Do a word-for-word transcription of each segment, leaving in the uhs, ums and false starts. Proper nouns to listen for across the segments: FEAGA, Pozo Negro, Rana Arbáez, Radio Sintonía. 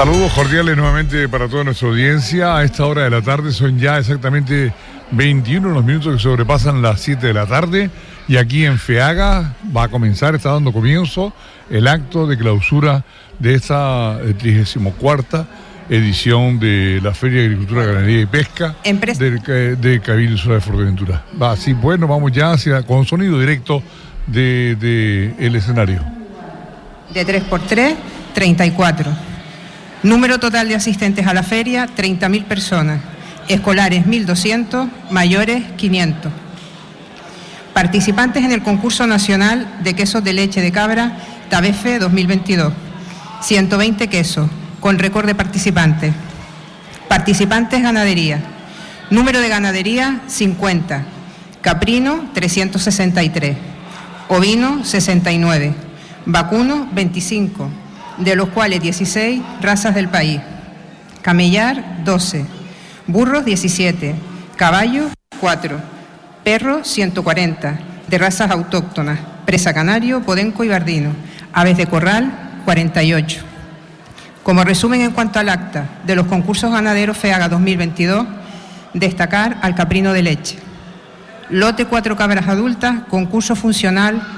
Saludos cordiales nuevamente para toda nuestra audiencia. A esta hora de la tarde son ya exactamente veintiuno los minutos que sobrepasan las siete de la tarde. Y aquí en FEAGA va a comenzar, está dando comienzo el acto de clausura de esta trigésima cuarta edición de la Feria de Agricultura, Ganadería y Pesca de, de Cabildo Insular de Fuerteventura. Así pues, nos vamos ya hacia, con sonido directo del de, de escenario. De tres por tres, treinta y cuatro. Número total de asistentes a la feria, treinta mil personas. Escolares, mil doscientos. Mayores, quinientos. Participantes en el concurso nacional de quesos de leche de cabra, Tabefe dos mil veintidós. ciento veinte quesos, con récord de participantes. Participantes ganadería. Número de ganadería, cincuenta. Caprino, trescientos sesenta y tres. Ovino, sesenta y nueve. Vacuno, veinticinco. De los cuales dieciséis razas del país. Camellar, doce. Burros, diecisiete. Caballos, cuatro. Perros, ciento cuarenta. De razas autóctonas. Presa canario, podenco y bardino. Aves de corral, cuarenta y ocho. Como resumen en cuanto al acta de los concursos ganaderos FEAGA dos mil veintidós, destacar al caprino de leche. Lote cuatro cabras adultas, concurso funcional,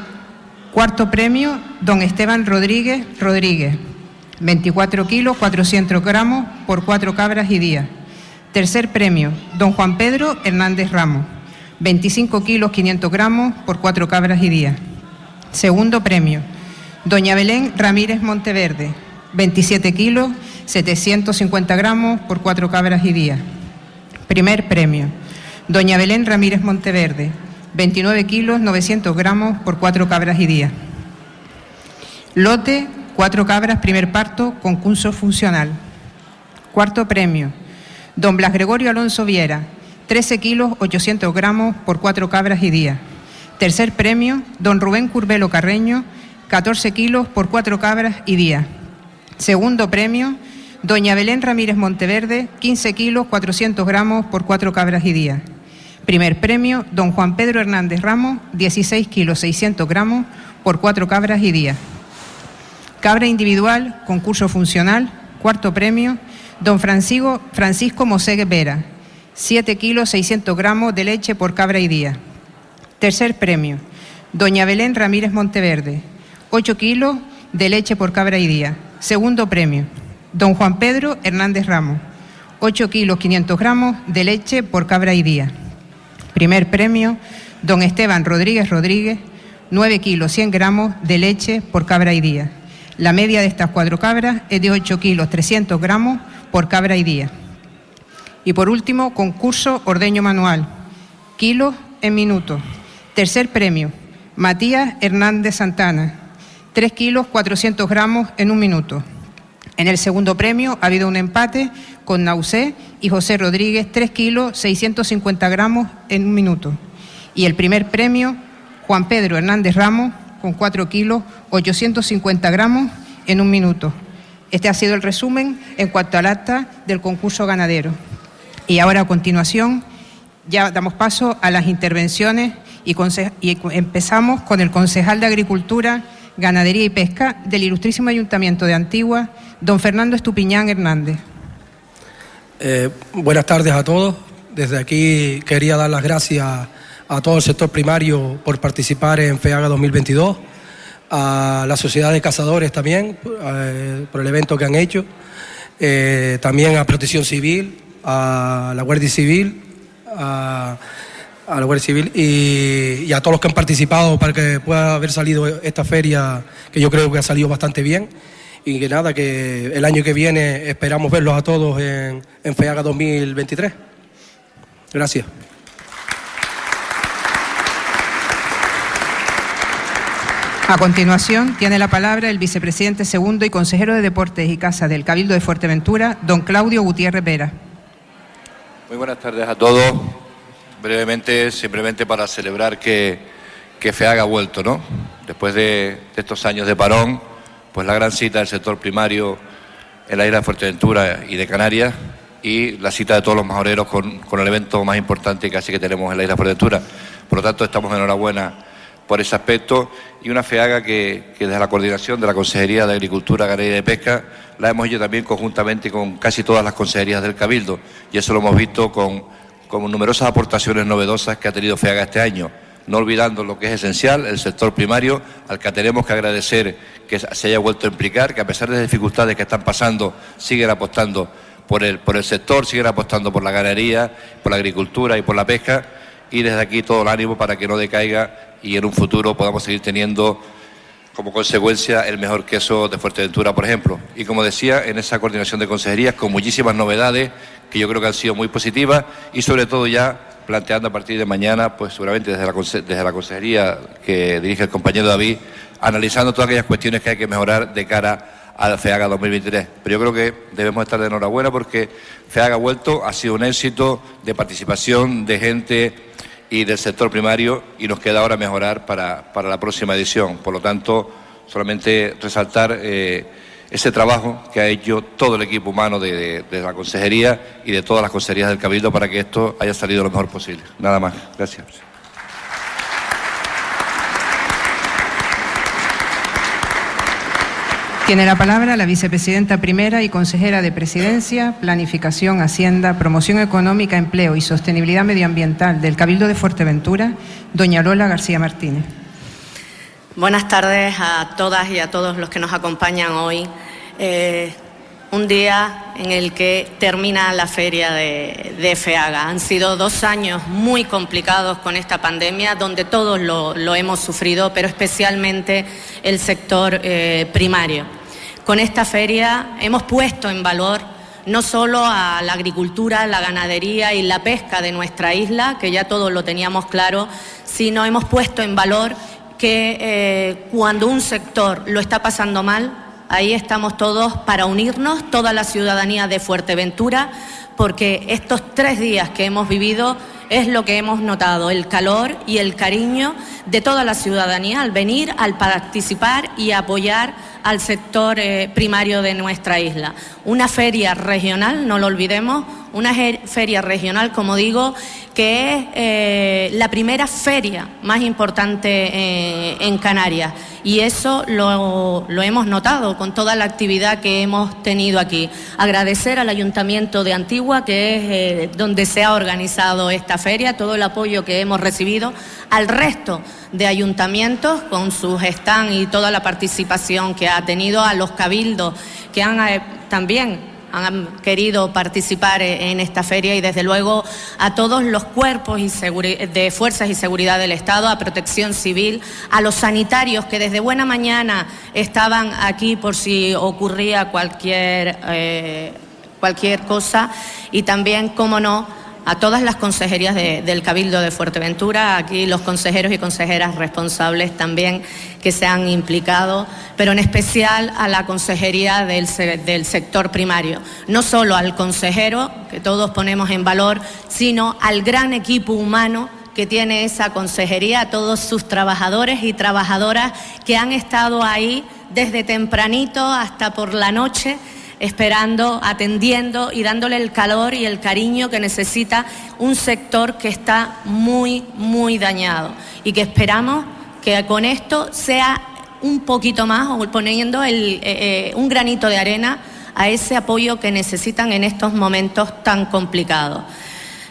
cuarto premio, don Esteban Rodríguez Rodríguez, veinticuatro kilos, cuatrocientos gramos por cuatro cabras y día. Tercer premio, don Juan Pedro Hernández Ramos, veinticinco kilos, quinientos gramos por cuatro cabras y día. Segundo premio, doña Belén Ramírez Monteverde, veintisiete kilos, setecientos cincuenta gramos por cuatro cabras y día. Primer premio, doña Belén Ramírez Monteverde, veintinueve kilos, novecientos gramos por cuatro cabras y día. Lote, cuatro cabras, primer parto, concurso funcional. Cuarto premio, don Blas Gregorio Alonso Viera, trece kilos, ochocientos gramos por cuatro cabras y día. Tercer premio, don Rubén Curbelo Carreño, catorce kilos por cuatro cabras y día. Segundo premio, doña Belén Ramírez Monteverde, quince kilos, cuatrocientos gramos por cuatro cabras y día. Primer premio, don Juan Pedro Hernández Ramos, dieciséis kilos, seiscientos gramos por cuatro cabras y día. Cabra individual, concurso funcional, cuarto premio, don Francisco, Francisco Mosegue Vera, siete kilos, seiscientos gramos de leche por cabra y día. Tercer premio, doña Belén Ramírez Monteverde, ocho kilos de leche por cabra y día. Segundo premio, don Juan Pedro Hernández Ramos, ocho kilos, quinientos gramos de leche por cabra y día. Primer premio, don Esteban Rodríguez Rodríguez, nueve kilos, cien gramos de leche por cabra y día. La media de estas cuatro cabras es de ocho kilos, trescientos gramos por cabra y día. Y por último, concurso ordeño manual, kilos en minutos. Tercer premio, Matías Hernández Santana, tres kilos, cuatrocientos gramos en un minuto. En el segundo premio ha habido un empate con Nausé y José Rodríguez, tres kilos, seiscientos cincuenta gramos en un minuto. Y el primer premio, Juan Pedro Hernández Ramos, con cuatro kilos, ochocientos cincuenta gramos en un minuto. Este ha sido el resumen en cuanto al acta del concurso ganadero. Y ahora, a continuación, ya damos paso a las intervenciones y, y empezamos con el concejal de Agricultura, Ganadería y Pesca del ilustrísimo Ayuntamiento de Antigua, don Fernando Estupiñán Hernández. Eh, buenas tardes a todos. Desde aquí quería dar las gracias a todo el sector primario por participar en FEAGA dos mil veintidós, a la Sociedad de Cazadores también, eh, por el evento que han hecho, eh, también a Protección Civil, a la Guardia Civil, a, a la Guardia Civil y, y a todos los que han participado para que pueda haber salido esta feria, que yo creo que ha salido bastante bien. Y que nada, que el año que viene esperamos verlos a todos en, en FEAGA dos mil veintitrés. Gracias. A continuación tiene la palabra el vicepresidente segundo y consejero de Deportes y Casa del Cabildo de Fuerteventura, don Claudio Gutiérrez Vera. Muy buenas tardes a todos. Brevemente, simplemente para celebrar que, que FEAGA ha vuelto, ¿no? Después de, de estos años de parón, pues la gran cita del sector primario en la isla de Fuerteventura y de Canarias, y la cita de todos los majoreros con, con el evento más importante casi que tenemos en la isla de Fuerteventura. Por lo tanto, estamos de enhorabuena por ese aspecto, y una FEAGA que, que desde la coordinación de la Consejería de Agricultura, Ganadería y Pesca la hemos hecho también conjuntamente con casi todas las consejerías del Cabildo, y eso lo hemos visto con, con numerosas aportaciones novedosas que ha tenido FEAGA este año, no olvidando lo que es esencial, el sector primario, al que tenemos que agradecer que se haya vuelto a implicar, que a pesar de las dificultades que están pasando, siguen apostando por el, por el sector, siguen apostando por la ganadería, por la agricultura y por la pesca, y desde aquí todo el ánimo para que no decaiga y en un futuro podamos seguir teniendo como consecuencia el mejor queso de Fuerteventura, por ejemplo. Y como decía, en esa coordinación de consejerías con muchísimas novedades que yo creo que han sido muy positivas y sobre todo ya planteando a partir de mañana, pues seguramente desde la, conse desde la consejería que dirige el compañero David, analizando todas aquellas cuestiones que hay que mejorar de cara a la FEAGA dos mil veintitrés. Pero yo creo que debemos estar de enhorabuena porque FEAGA ha vuelto, ha sido un éxito de participación de gente y del sector primario y nos queda ahora mejorar para, para la próxima edición. Por lo tanto, solamente resaltar eh, ese trabajo que ha hecho todo el equipo humano de, de, de la consejería y de todas las consejerías del Cabildo para que esto haya salido lo mejor posible. Nada más. Gracias. Tiene la palabra la vicepresidenta primera y consejera de Presidencia, Planificación, Hacienda, Promoción Económica, Empleo y Sostenibilidad Medioambiental del Cabildo de Fuerteventura, doña Lola García Martínez. Buenas tardes a todas y a todos los que nos acompañan hoy. Eh, un día en el que termina la feria de, de FEAGA. Han sido dos años muy complicados con esta pandemia, donde todos lo, lo hemos sufrido, pero especialmente el sector eh, primario. Con esta feria hemos puesto en valor no solo a la agricultura, la ganadería y la pesca de nuestra isla, que ya todos lo teníamos claro, sino hemos puesto en valor que eh, cuando un sector lo está pasando mal, ahí estamos todos para unirnos, toda la ciudadanía de Fuerteventura, porque estos tres días que hemos vivido es lo que hemos notado, el calor y el cariño de toda la ciudadanía al venir, al participar y apoyar al sector eh, primario de nuestra isla. Una feria regional, no lo olvidemos, una feria regional, como digo, que es eh, la primera feria más importante eh, en Canarias. Y eso lo, lo hemos notado con toda la actividad que hemos tenido aquí. Agradecer al Ayuntamiento de Antigua, que es eh, donde se ha organizado esta feria, todo el apoyo que hemos recibido, al resto de ayuntamientos con sus stands y toda la participación que ha tenido, a los cabildos que han eh, también... han querido participar en esta feria y desde luego a todos los cuerpos y de fuerzas y seguridad del Estado, a Protección Civil, a los sanitarios que desde buena mañana estaban aquí por si ocurría cualquier, eh, cualquier cosa y también, cómo no, a todas las consejerías de, del Cabildo de Fuerteventura, aquí los consejeros y consejeras responsables también que se han implicado, pero en especial a la consejería del, del sector primario. No solo al consejero, que todos ponemos en valor, sino al gran equipo humano que tiene esa consejería, a todos sus trabajadores y trabajadoras que han estado ahí desde tempranito hasta por la noche, esperando, atendiendo y dándole el calor y el cariño que necesita un sector que está muy, muy dañado y que esperamos que con esto sea un poquito más, poniendo el, eh, un granito de arena a ese apoyo que necesitan en estos momentos tan complicados.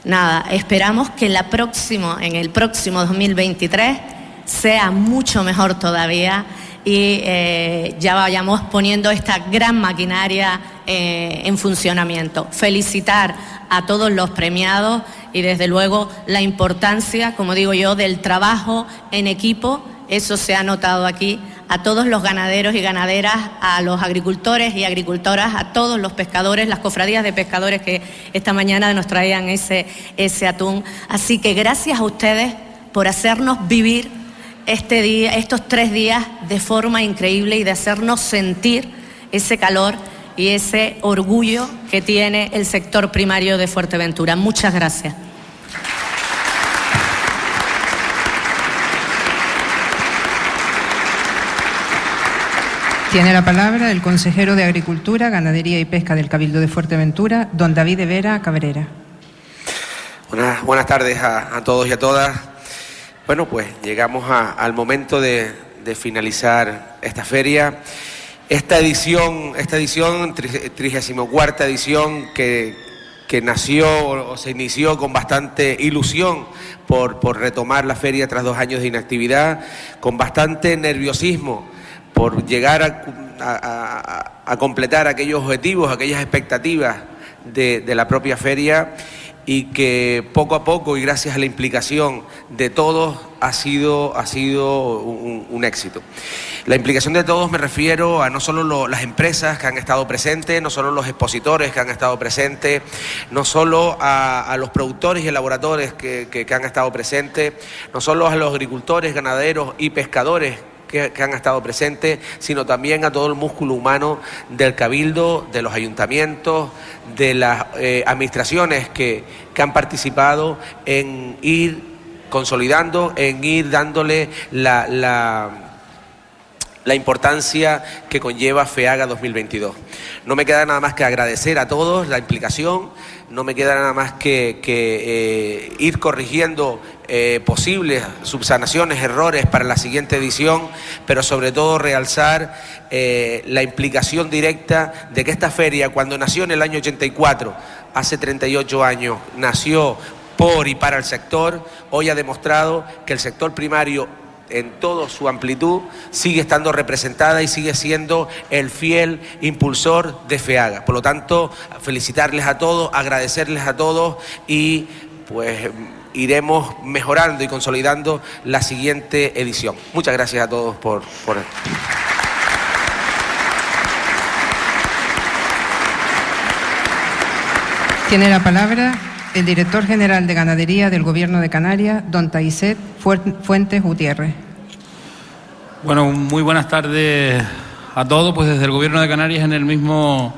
Nada, esperamos que la próxima, en el próximo dos mil veintitrés sea mucho mejor todavía y eh, ya vayamos poniendo esta gran maquinaria eh, en funcionamiento. Felicitar a todos los premiados y desde luego la importancia, como digo yo, del trabajo en equipo, eso se ha notado aquí, a todos los ganaderos y ganaderas, a los agricultores y agricultoras, a todos los pescadores, las cofradías de pescadores que esta mañana nos traían ese, ese atún. Así que gracias a ustedes por hacernos vivir Este día, estos tres días de forma increíble y de hacernos sentir ese calor y ese orgullo que tiene el sector primario de Fuerteventura. Muchas gracias. Tiene la palabra el consejero de Agricultura, Ganadería y Pesca del Cabildo de Fuerteventura, don David de Vera Cabrera. Buenas, buenas tardes a, a todos y a todas. Bueno, pues llegamos a, al momento de, de finalizar esta feria. Esta edición, esta edición, trigésima cuarta edición, que, que nació o se inició con bastante ilusión por, por retomar la feria tras dos años de inactividad, con bastante nerviosismo por llegar a, a, a, a completar aquellos objetivos, aquellas expectativas de, de la propia feria, y que poco a poco y gracias a la implicación de todos ha sido, ha sido un, un éxito. La implicación de todos me refiero a no solo lo, las empresas que han estado presentes, no solo los expositores que han estado presentes, no solo a, a los productores y elaboradores que, que, que han estado presentes, no solo a los agricultores, ganaderos y pescadores que, que han estado presentes, sino también a todo el músculo humano del Cabildo, de los ayuntamientos, de las eh, administraciones que, que han participado en ir consolidando, en ir dándole la, la, la importancia que conlleva FEAGA dos mil veintidós. No me queda nada más que agradecer a todos la implicación, no me queda nada más que, que eh, ir corrigiendo Eh, posibles subsanaciones, errores para la siguiente edición, pero sobre todo realzar eh, la implicación directa de que esta feria, cuando nació en el año ochenta y cuatro, hace treinta y ocho años, nació por y para el sector, hoy ha demostrado que el sector primario en toda su amplitud sigue estando representada y sigue siendo el fiel impulsor de FEAGA. Por lo tanto, felicitarles a todos, agradecerles a todos y pues iremos mejorando y consolidando la siguiente edición. Muchas gracias a todos por, por... Tiene la palabra el director general de Ganadería del Gobierno de Canarias, don Taizet Fuentes Gutiérrez. Bueno, muy buenas tardes a todos. Pues desde el Gobierno de Canarias, en el mismo,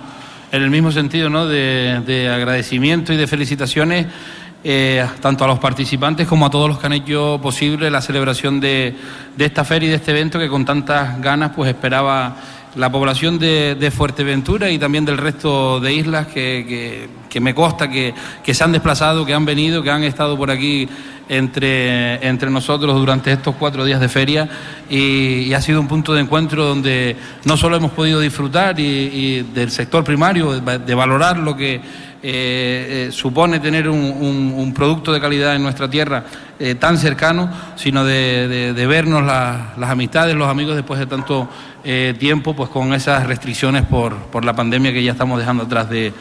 en el mismo sentido, ¿no?, de, de agradecimiento y de felicitaciones, Eh, tanto a los participantes como a todos los que han hecho posible la celebración de, de esta feria y de este evento que con tantas ganas pues esperaba la población de, de Fuerteventura y también del resto de islas que, que, que me consta que, que se han desplazado, que han venido, que han estado por aquí entre, entre nosotros durante estos cuatro días de feria, y, y ha sido un punto de encuentro donde no solo hemos podido disfrutar y, y del sector primario, de, de valorar lo que Eh, eh, supone tener un, un, un producto de calidad en nuestra tierra eh, tan cercano, sino de, de, de vernos la, las amistades, los amigos después de tanto eh, tiempo, pues con esas restricciones por, por la pandemia que ya estamos dejando atrás de,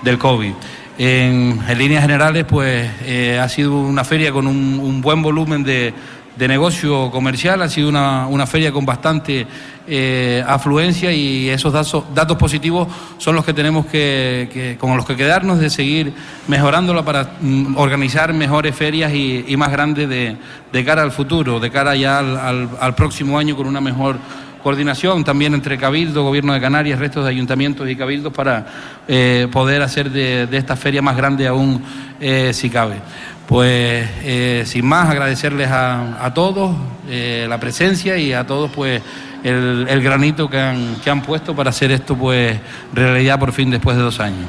del COVID. En, en líneas generales, pues eh, ha sido una feria con un, un buen volumen de, de negocio comercial, ha sido una, una feria con bastante Eh, afluencia, y esos datos, datos positivos son los que tenemos que, que, con los que quedarnos, de seguir mejorándola para mm, organizar mejores ferias y, y más grandes de, de cara al futuro, de cara ya al, al, al próximo año, con una mejor coordinación también entre Cabildo, Gobierno de Canarias, restos de ayuntamientos y cabildos, para eh, poder hacer de, de esta feria más grande aún, eh, si cabe. Pues eh, sin más, agradecerles a, a todos eh, la presencia y a todos pues el, el granito que han, que han puesto para hacer esto pues realidad por fin después de dos años.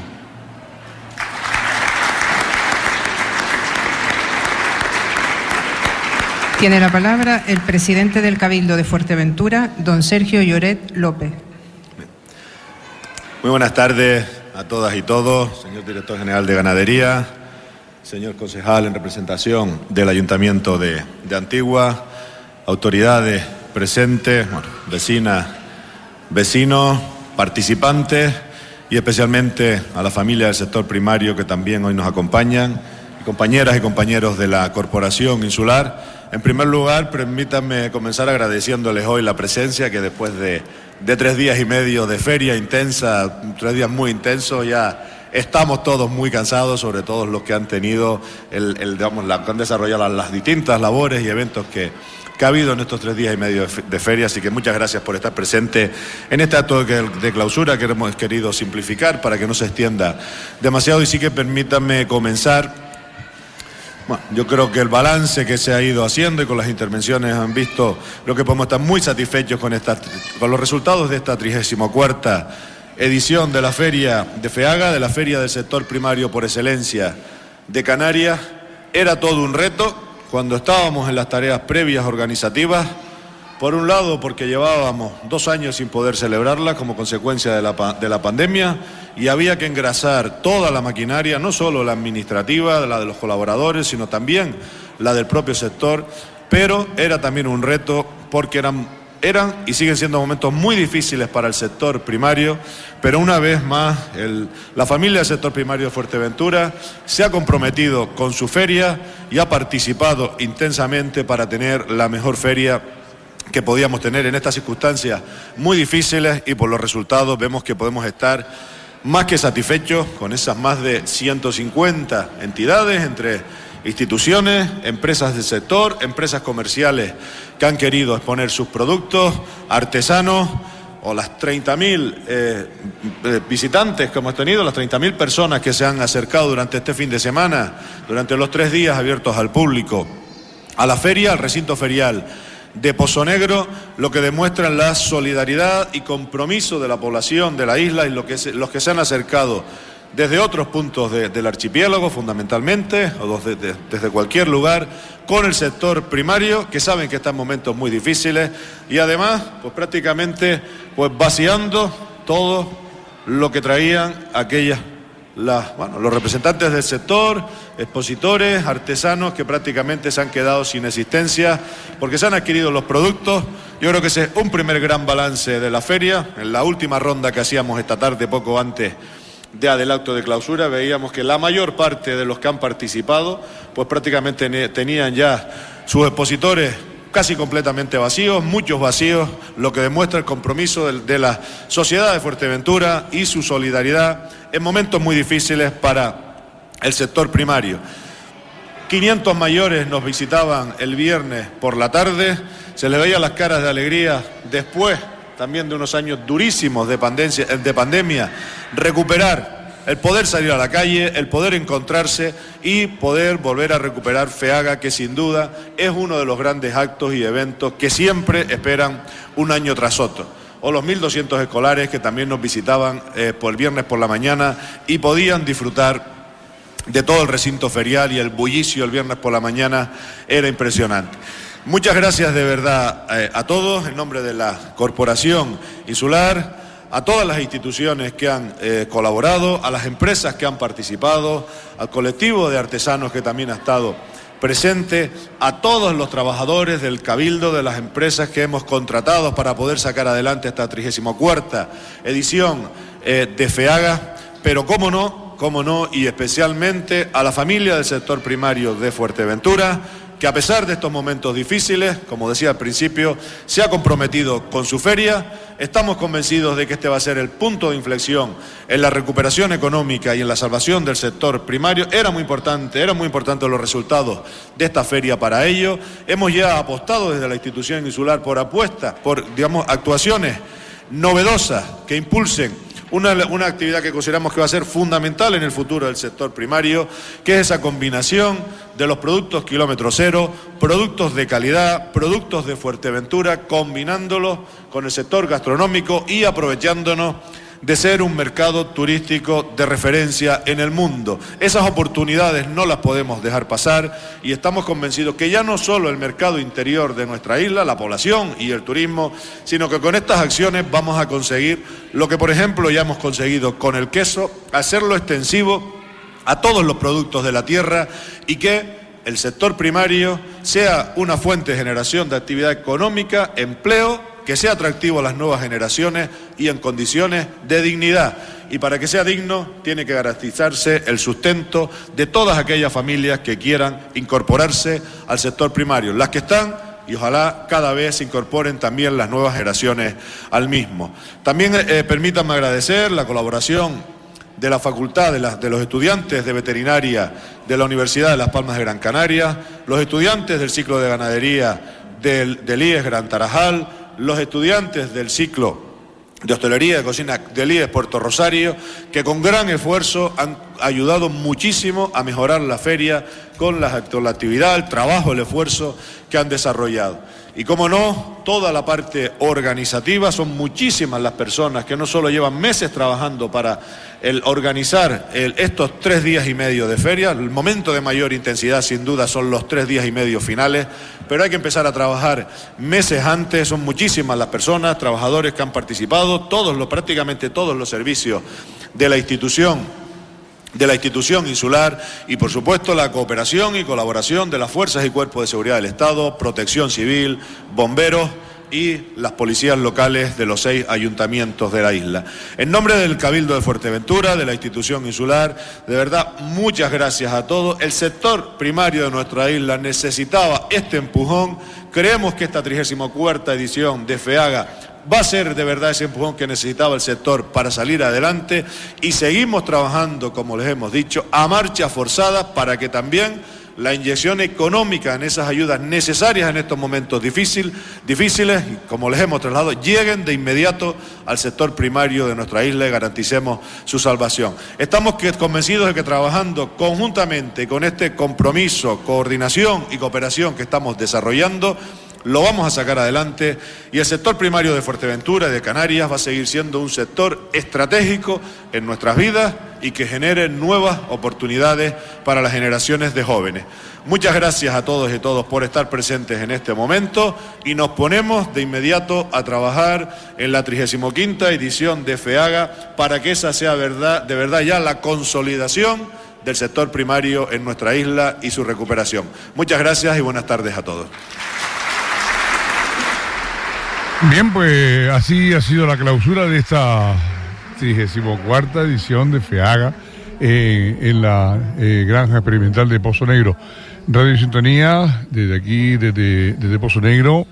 Tiene la palabra el presidente del Cabildo de Fuerteventura, don Sergio Lloret López. Muy buenas tardes a todas y todos, señor director general de Ganadería, señor concejal en representación del Ayuntamiento de, de Antigua, autoridades presentes, bueno, vecinas, vecinos, participantes y especialmente a la familia del sector primario que también hoy nos acompañan, y compañeras y compañeros de la Corporación Insular. En primer lugar, permítanme comenzar agradeciéndoles hoy la presencia, que después de, de tres días y medio de feria intensa, tres días muy intensos, ya estamos todos muy cansados, sobre todo los que han tenido, el, el, digamos, la, han desarrollado las distintas labores y eventos que, que ha habido en estos tres días y medio de feria. Así que muchas gracias por estar presente en este acto de, de clausura, que hemos querido simplificar para que no se extienda demasiado. Y sí que permítanme comenzar. Bueno, yo creo que el balance que se ha ido haciendo y con las intervenciones han visto, creo que podemos estar muy satisfechos con, esta, con los resultados de esta trigésima cuarta edición de la feria de FEAGA, de la feria del sector primario por excelencia de Canarias. Era todo un reto, cuando estábamos en las tareas previas organizativas, por un lado porque llevábamos dos años sin poder celebrarla como consecuencia de la, de la pandemia, y había que engrasar toda la maquinaria, no solo la administrativa, la de los colaboradores, sino también la del propio sector, pero era también un reto porque eran, eran y siguen siendo momentos muy difíciles para el sector primario, pero una vez más el, la familia del sector primario de Fuerteventura se ha comprometido con su feria y ha participado intensamente para tener la mejor feria que podíamos tener en estas circunstancias muy difíciles, y por los resultados vemos que podemos estar más que satisfechos con esas más de ciento cincuenta entidades, entre instituciones, empresas del sector, empresas comerciales que han querido exponer sus productos, artesanos, o las treinta mil eh, visitantes que hemos tenido, las treinta mil personas que se han acercado durante este fin de semana, durante los tres días abiertos al público, a la feria, al recinto ferial de Pozo Negro, lo que demuestra la solidaridad y compromiso de la población de la isla y lo que se, los que se han acercado desde otros puntos de, del archipiélago, fundamentalmente, o desde, de, desde cualquier lugar, con el sector primario, que saben que están momentos muy difíciles, y además, pues prácticamente, pues vaciando todo lo que traían aquellas, las, bueno, los representantes del sector, expositores, artesanos, que prácticamente se han quedado sin existencia, porque se han adquirido los productos. Yo creo que ese es un primer gran balance de la feria. En la última ronda que hacíamos esta tarde, poco antes ya del acto de clausura, veíamos que la mayor parte de los que han participado pues prácticamente tenían ya sus expositores casi completamente vacíos, muchos vacíos, lo que demuestra el compromiso de, de la sociedad de Fuerteventura y su solidaridad en momentos muy difíciles para el sector primario. quinientos mayores nos visitaban el viernes por la tarde, se les veía las caras de alegría después también de unos años durísimos de pandemia, de pandemia, recuperar, el poder salir a la calle, el poder encontrarse y poder volver a recuperar FEAGA, que sin duda es uno de los grandes actos y eventos que siempre esperan un año tras otro. O los mil doscientos escolares que también nos visitaban eh, por el viernes por la mañana y podían disfrutar de todo el recinto ferial, y el bullicio el viernes por la mañana era impresionante. Muchas gracias de verdad eh, a todos, en nombre de la Corporación Insular, a todas las instituciones que han eh, colaborado, a las empresas que han participado, al colectivo de artesanos que también ha estado presente, a todos los trabajadores del Cabildo, de las empresas que hemos contratado para poder sacar adelante esta trigésima cuarta edición eh, de FEAGA, pero cómo no, cómo no, y especialmente a la familia del sector primario de Fuerteventura, que a pesar de estos momentos difíciles, como decía al principio, se ha comprometido con su feria. Estamos convencidos de que este va a ser el punto de inflexión en la recuperación económica y en la salvación del sector primario. Era muy importante, eran muy importantes los resultados de esta feria para ello. Hemos ya apostado desde la institución insular por apuestas, por, digamos, actuaciones novedosas que impulsen Una, una actividad que consideramos que va a ser fundamental en el futuro del sector primario, que es esa combinación de los productos kilómetro cero, productos de calidad, productos de Fuerteventura, combinándolos con el sector gastronómico y aprovechándonos de ser un mercado turístico de referencia en el mundo. Esas oportunidades no las podemos dejar pasar, y estamos convencidos que ya no solo el mercado interior de nuestra isla, la población y el turismo, sino que con estas acciones vamos a conseguir lo que, por ejemplo, ya hemos conseguido con el queso, hacerlo extensivo a todos los productos de la tierra, y que el sector primario sea una fuente de generación de actividad económica, empleo, que sea atractivo a las nuevas generaciones y en condiciones de dignidad. Y para que sea digno, tiene que garantizarse el sustento de todas aquellas familias que quieran incorporarse al sector primario, las que están, y ojalá cada vez se incorporen también las nuevas generaciones al mismo. También eh, permítanme agradecer la colaboración de la Facultad de, la, de los Estudiantes de Veterinaria de la Universidad de Las Palmas de Gran Canaria, los estudiantes del ciclo de ganadería del, del I E S Gran Tarajal, los estudiantes del ciclo de hostelería de cocina del I E S Puerto Rosario, que con gran esfuerzo han ayudado muchísimo a mejorar la feria con la actividad, el trabajo, el esfuerzo que han desarrollado. Y como no, toda la parte organizativa. Son muchísimas las personas que no solo llevan meses trabajando para el organizar el, estos tres días y medio de feria. El momento de mayor intensidad sin duda son los tres días y medio finales, pero hay que empezar a trabajar meses antes. Son muchísimas las personas, trabajadores que han participado, todos los, prácticamente todos los servicios de la institución de la institución insular y, por supuesto, la cooperación y colaboración de las fuerzas y cuerpos de seguridad del Estado, protección civil, bomberos y las policías locales de los seis ayuntamientos de la isla. En nombre del Cabildo de Fuerteventura, de la institución insular, de verdad, muchas gracias a todos. El sector primario de nuestra isla necesitaba este empujón. Creemos que esta trigésima cuarta edición de FEAGA va a ser de verdad ese empujón que necesitaba el sector para salir adelante, y seguimos trabajando, como les hemos dicho, a marcha forzada para que también la inyección económica en esas ayudas necesarias en estos momentos difícil, difíciles, como les hemos trasladado, lleguen de inmediato al sector primario de nuestra isla y garanticemos su salvación. Estamos convencidos de que trabajando conjuntamente con este compromiso, coordinación y cooperación que estamos desarrollando, lo vamos a sacar adelante, y el sector primario de Fuerteventura y de Canarias va a seguir siendo un sector estratégico en nuestras vidas y que genere nuevas oportunidades para las generaciones de jóvenes. Muchas gracias a todos y todos por estar presentes en este momento, y nos ponemos de inmediato a trabajar en la trigésima quinta edición de FEAGA para que esa sea verdad, de verdad ya la consolidación del sector primario en nuestra isla y su recuperación. Muchas gracias y buenas tardes a todos. Bien, pues así ha sido la clausura de esta trigésima cuarta edición de FEAGA eh, en la eh, Granja Experimental de Pozo Negro. Radio Sintonía, desde aquí, desde, desde Pozo Negro,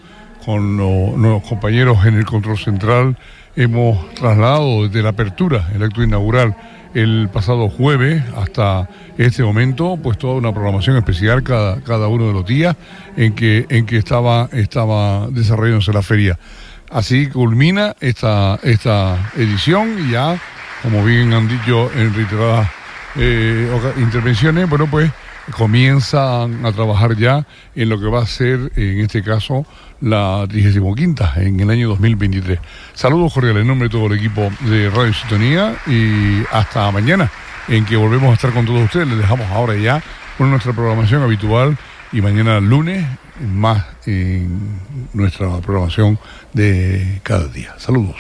con lo, los compañeros en el control central, hemos trasladado desde la apertura, el acto inaugural, el pasado jueves hasta este momento, pues toda una programación especial cada, cada uno de los días en que, en que estaba, estaba desarrollándose la feria. Así culmina esta, esta edición, y ya, como bien han dicho en reiteradas eh, intervenciones, bueno, pues comienzan a trabajar ya en lo que va a ser, en este caso, la trigésima quinta en el año dos mil veintitrés. Saludos cordiales en nombre de todo el equipo de Radio Sintonía, y hasta mañana, en que volvemos a estar con todos ustedes. Les dejamos ahora ya con nuestra programación habitual, y mañana lunes más en nuestra programación de cada día. Saludos.